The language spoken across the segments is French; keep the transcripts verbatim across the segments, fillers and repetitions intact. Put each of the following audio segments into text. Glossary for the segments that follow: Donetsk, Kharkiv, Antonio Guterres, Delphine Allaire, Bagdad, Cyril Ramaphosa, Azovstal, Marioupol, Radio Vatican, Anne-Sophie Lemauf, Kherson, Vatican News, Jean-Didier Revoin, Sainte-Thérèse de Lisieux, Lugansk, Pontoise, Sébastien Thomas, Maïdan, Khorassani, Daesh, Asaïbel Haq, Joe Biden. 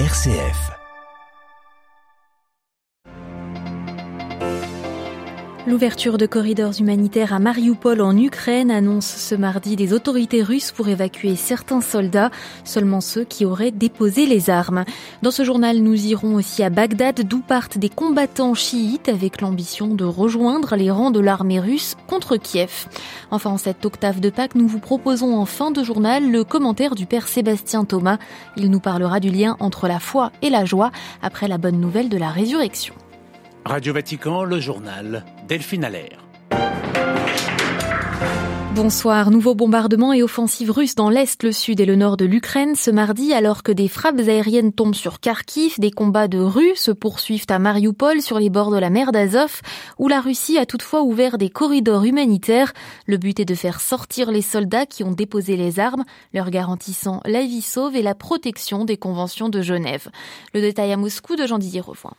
R C F. L'ouverture de corridors humanitaires à Marioupol en Ukraine annonce ce mardi des autorités russes pour évacuer certains soldats, seulement ceux qui auraient déposé les armes. Dans ce journal, nous irons aussi à Bagdad, d'où partent des combattants chiites avec l'ambition de rejoindre les rangs de l'armée russe contre Kiev. Enfin, en cette octave de Pâques, nous vous proposons en fin de journal le commentaire du père Sébastien Thomas. Il nous parlera du lien entre la foi et la joie après la bonne nouvelle de la résurrection. Radio Vatican, le journal, Delphine Allaire. Bonsoir. Nouveau bombardement et offensive russe dans l'Est, le Sud et le Nord de l'Ukraine ce mardi, alors que des frappes aériennes tombent sur Kharkiv. Des combats de rue se poursuivent à Marioupol, sur les bords de la mer d'Azov, où la Russie a toutefois ouvert des corridors humanitaires. Le but est de faire sortir les soldats qui ont déposé les armes, leur garantissant la vie sauve et la protection des conventions de Genève. Le détail à Moscou de Jean-Didier Revoin.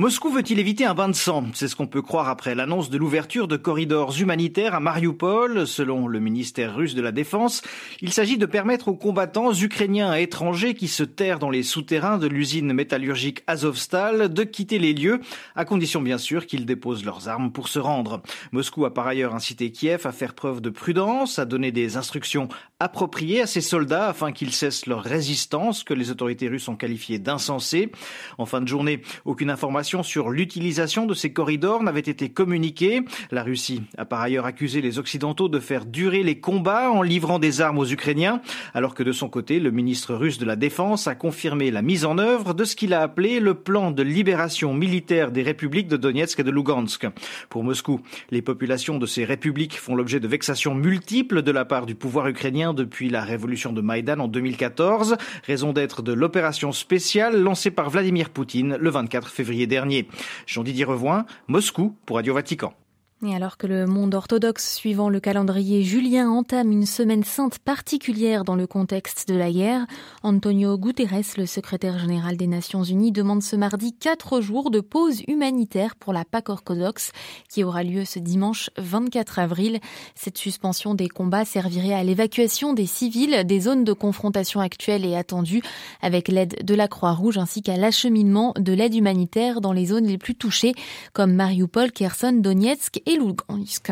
Moscou veut-il éviter un bain de sang? C'est ce qu'on peut croire après l'annonce de l'ouverture de corridors humanitaires à Marioupol. Selon le ministère russe de la Défense, il s'agit de permettre aux combattants ukrainiens et étrangers qui se terrent dans les souterrains de l'usine métallurgique Azovstal de quitter les lieux, à condition bien sûr qu'ils déposent leurs armes pour se rendre. Moscou a par ailleurs incité Kiev à faire preuve de prudence, à donner des instructions appropriées à ses soldats afin qu'ils cessent leur résistance, que les autorités russes ont qualifiée d'insensée. En fin de journée, aucune information sur l'utilisation de ces corridors n'avait été communiquée. La Russie a par ailleurs accusé les Occidentaux de faire durer les combats en livrant des armes aux Ukrainiens, alors que de son côté, le ministre russe de la Défense a confirmé la mise en œuvre de ce qu'il a appelé le plan de libération militaire des républiques de Donetsk et de Lugansk. Pour Moscou, les populations de ces républiques font l'objet de vexations multiples de la part du pouvoir ukrainien depuis la révolution de Maïdan en deux mille quatorze, raison d'être de l'opération spéciale lancée par Vladimir Poutine le vingt-quatre février dernier. Jean-Didier Revoin, Moscou pour Radio Vatican. Et alors que le monde orthodoxe, suivant le calendrier julien, entame une semaine sainte particulière dans le contexte de la guerre, Antonio Guterres, le secrétaire général des Nations Unies, demande ce mardi quatre jours de pause humanitaire pour la Pâque orthodoxe qui aura lieu ce dimanche vingt-quatre avril. Cette suspension des combats servirait à l'évacuation des civils des zones de confrontation actuelles et attendues, avec l'aide de la Croix-Rouge ainsi qu'à l'acheminement de l'aide humanitaire dans les zones les plus touchées comme Marioupol, Kherson, Donetsk et Lugansk.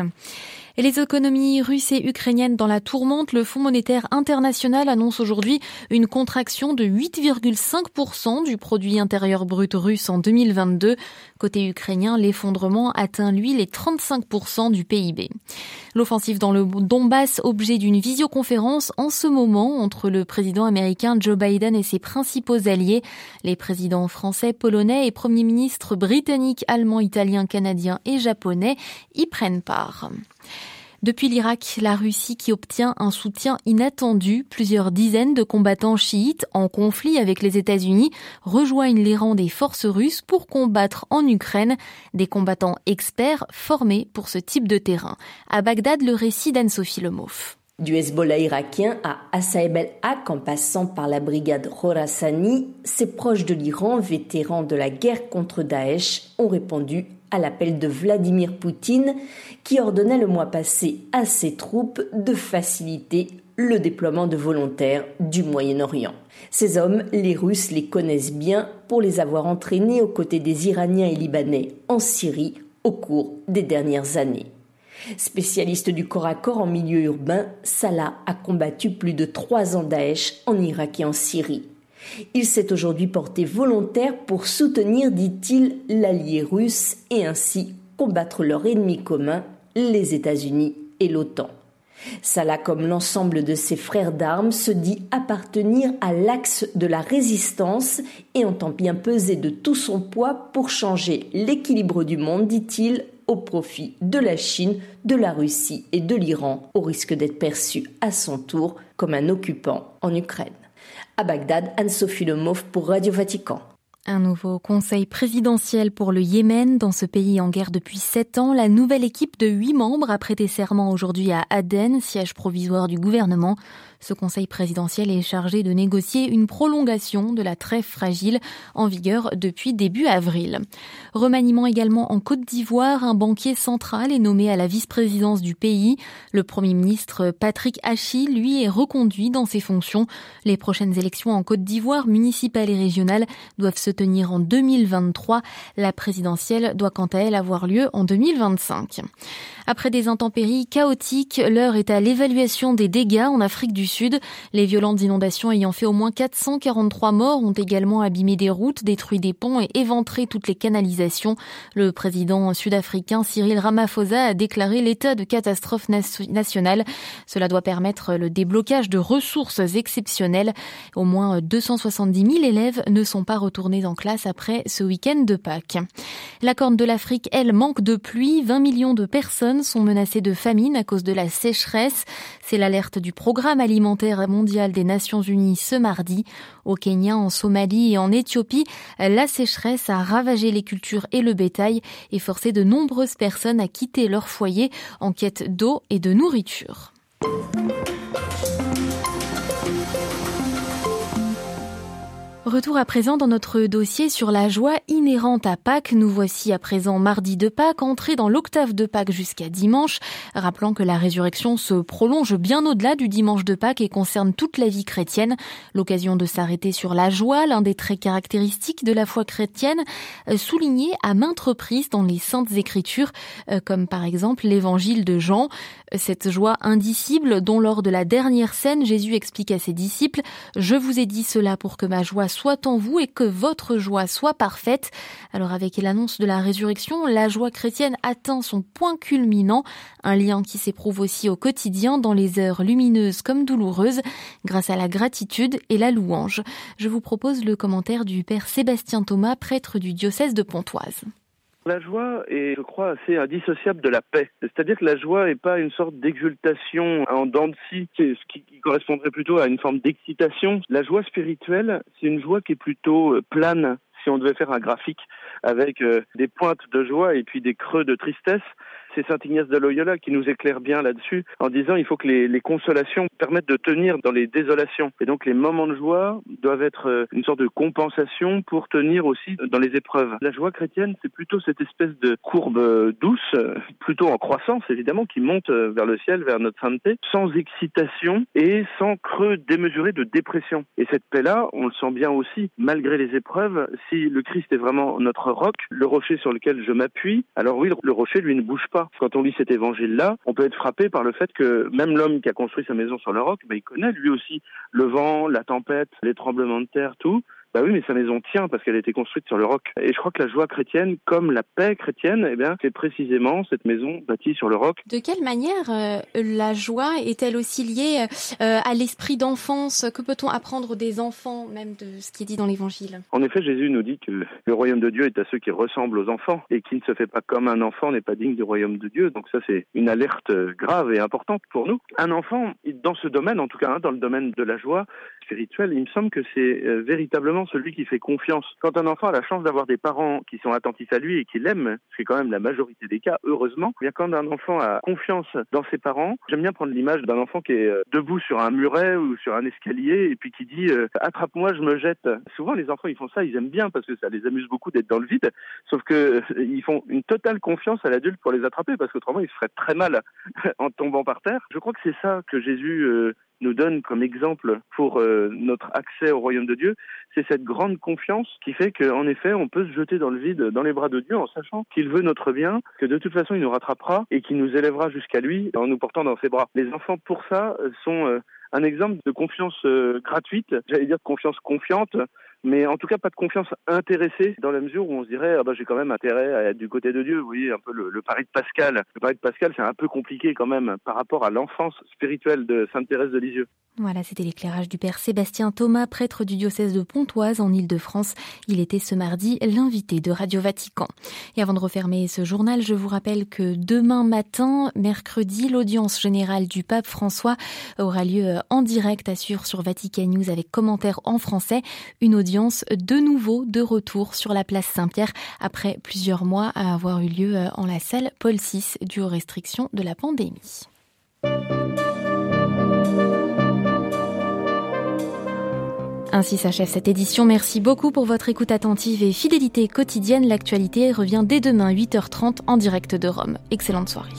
Et les économies russes et ukrainiennes dans la tourmente, le Fonds monétaire international annonce aujourd'hui une contraction de huit virgule cinq pour cent du produit intérieur brut russe en deux mille vingt-deux. Côté ukrainien, l'effondrement atteint lui les trente-cinq pour cent du P I B. L'offensive dans le Donbass, objet d'une visioconférence en ce moment entre le président américain Joe Biden et ses principaux alliés, les présidents français, polonais et premiers ministres britanniques, allemands, italiens, canadiens et japonais y prennent part. Depuis l'Irak, la Russie qui obtient un soutien inattendu. Plusieurs dizaines de combattants chiites en conflit avec les États-Unis rejoignent les rangs des forces russes pour combattre en Ukraine. Des combattants experts formés pour ce type de terrain. À Bagdad, le récit d'Anne-Sophie Lemauf. Du Hezbollah irakien à Asaïbel Haq, en passant par la brigade Khorassani, ses proches de l'Iran, vétérans de la guerre contre Daesh, ont répondu à l'appel de Vladimir Poutine, qui ordonnait le mois passé à ses troupes de faciliter le déploiement de volontaires du Moyen-Orient. Ces hommes, les Russes les connaissent bien pour les avoir entraînés aux côtés des Iraniens et Libanais en Syrie au cours des dernières années. Spécialiste du corps à corps en milieu urbain, Salah a combattu plus de trois ans Daesh en Irak et en Syrie. Il s'est aujourd'hui porté volontaire pour soutenir, dit-il, l'allié russe et ainsi combattre leur ennemi commun, les États-Unis et l'OTAN. Salah, comme l'ensemble de ses frères d'armes, se dit appartenir à l'axe de la résistance et entend bien peser de tout son poids pour changer l'équilibre du monde, dit-il, au profit de la Chine, de la Russie et de l'Iran, au risque d'être perçu à son tour comme un occupant en Ukraine. À Bagdad, Anne-Sophie Lemauf pour Radio Vatican. Un nouveau conseil présidentiel pour le Yémen. Dans ce pays en guerre depuis sept ans, la nouvelle équipe de huit membres a prêté serment aujourd'hui à Aden, siège provisoire du gouvernement. Ce conseil présidentiel est chargé de négocier une prolongation de la trêve fragile en vigueur depuis début avril. Remaniement également en Côte d'Ivoire, un banquier central est nommé à la vice-présidence du pays. Le Premier ministre Patrick Achi, lui, est reconduit dans ses fonctions. Les prochaines élections en Côte d'Ivoire, municipales et régionales, doivent se tenir en deux mille vingt-trois. La présidentielle doit quant à elle avoir lieu en deux mille vingt-cinq. Après des intempéries chaotiques, l'heure est à l'évaluation des dégâts en Afrique du Sud. Les violentes inondations ayant fait au moins quatre cent quarante-trois morts ont également abîmé des routes, détruit des ponts et éventré toutes les canalisations. Le président sud-africain Cyril Ramaphosa a déclaré l'état de catastrophe nationale. Cela doit permettre le déblocage de ressources exceptionnelles. Au moins deux cent soixante-dix mille élèves ne sont pas retournés en classe après ce week-end de Pâques. La Corne de l'Afrique, elle, manque de pluie. vingt millions de personnes sont menacées de famine à cause de la sécheresse. C'est l'alerte du Programme alimentaire mondial des Nations Unies ce mardi. Au Kenya, en Somalie et en Éthiopie, la sécheresse a ravagé les cultures et le bétail et forcé de nombreuses personnes à quitter leur foyer en quête d'eau et de nourriture. Retour à présent dans notre dossier sur la joie inhérente à Pâques. Nous voici à présent mardi de Pâques, entré dans l'octave de Pâques jusqu'à dimanche. Rappelant que la résurrection se prolonge bien au-delà du dimanche de Pâques et concerne toute la vie chrétienne. L'occasion de s'arrêter sur la joie, l'un des traits caractéristiques de la foi chrétienne, souligné à maintes reprises dans les Saintes Écritures, comme par exemple l'évangile de Jean. Cette joie indicible dont lors de la dernière scène, Jésus explique à ses disciples « Je vous ai dit cela pour que ma joie soit soit en vous et que votre joie soit parfaite ». Alors avec l'annonce de la résurrection, la joie chrétienne atteint son point culminant, un lien qui s'éprouve aussi au quotidien dans les heures lumineuses comme douloureuses, grâce à la gratitude et la louange. Je vous propose le commentaire du père Sébastien Thomas, prêtre du diocèse de Pontoise. La joie est, je crois, assez indissociable de la paix. C'est-à-dire que la joie n'est pas une sorte d'exultation en dents de scie, ce qui correspondrait plutôt à une forme d'excitation. La joie spirituelle, c'est une joie qui est plutôt plane, si on devait faire un graphique, avec des pointes de joie et puis des creux de tristesse. C'est Saint Ignace de Loyola qui nous éclaire bien là-dessus en disant il faut que les, les consolations permettent de tenir dans les désolations. Et donc les moments de joie doivent être une sorte de compensation pour tenir aussi dans les épreuves. La joie chrétienne, c'est plutôt cette espèce de courbe douce, plutôt en croissance évidemment, qui monte vers le ciel, vers notre sainteté, sans excitation et sans creux démesuré de dépression. Et cette paix-là, on le sent bien aussi, malgré les épreuves, si le Christ est vraiment notre roc, le rocher sur lequel je m'appuie, alors oui, le rocher, lui, ne bouge pas. Quand on lit cet évangile-là, on peut être frappé par le fait que même l'homme qui a construit sa maison sur le roc, bah, il connaît lui aussi le vent, la tempête, les tremblements de terre, tout. Bah oui, mais sa maison tient parce qu'elle a été construite sur le roc. Et je crois que la joie chrétienne, comme la paix chrétienne, eh bien, c'est précisément cette maison bâtie sur le roc. De quelle manière euh, la joie est-elle aussi liée euh, à l'esprit d'enfance? Que peut-on apprendre des enfants, même de ce qui est dit dans l'Évangile? En effet, Jésus nous dit que le royaume de Dieu est à ceux qui ressemblent aux enfants et qui ne se fait pas comme un enfant n'est pas digne du royaume de Dieu. Donc ça, c'est une alerte grave et importante pour nous. Un enfant, dans ce domaine, en tout cas, hein, dans le domaine de la joie spirituelle, il me semble que c'est euh, véritablement celui qui fait confiance. Quand un enfant a la chance d'avoir des parents qui sont attentifs à lui et qui l'aiment, ce qui est quand même la majorité des cas, heureusement, bien quand un enfant a confiance dans ses parents, j'aime bien prendre l'image d'un enfant qui est debout sur un muret ou sur un escalier et puis qui dit euh, « attrape-moi, je me jette ». Souvent, les enfants, ils font ça, ils aiment bien parce que ça les amuse beaucoup d'être dans le vide, sauf que euh, ils font une totale confiance à l'adulte pour les attraper parce qu'autrement, ils se feraient très mal en tombant par terre. Je crois que c'est ça que Jésus... Euh, nous donne comme exemple pour euh, notre accès au royaume de Dieu, c'est cette grande confiance qui fait qu'en effet, on peut se jeter dans le vide, dans les bras de Dieu, en sachant qu'il veut notre bien, que de toute façon, il nous rattrapera et qu'il nous élèvera jusqu'à lui en nous portant dans ses bras. Les enfants, pour ça, sont euh, un exemple de confiance euh, gratuite, j'allais dire de confiance confiante, mais en tout cas pas de confiance intéressée dans la mesure où on se dirait ah bah j'ai quand même intérêt à être du côté de Dieu, vous voyez un peu le, le pari de Pascal. Le pari de Pascal c'est un peu compliqué quand même par rapport à l'enfance spirituelle de Sainte-Thérèse de Lisieux. Voilà, c'était l'éclairage du père Sébastien Thomas, prêtre du diocèse de Pontoise en Île-de-France. Il était ce mardi l'invité de Radio Vatican. Et avant de refermer ce journal, je vous rappelle que demain matin, mercredi, l'audience générale du pape François aura lieu en direct, assure sur Vatican News avec commentaires en français. Une audience de nouveau de retour sur la place Saint-Pierre après plusieurs mois à avoir eu lieu en la salle Paul six due aux restrictions de la pandémie. Thank you. Ainsi s'achève cette édition. Merci beaucoup pour votre écoute attentive et fidélité quotidienne. L'actualité revient dès demain huit heures trente en direct de Rome. Excellente soirée.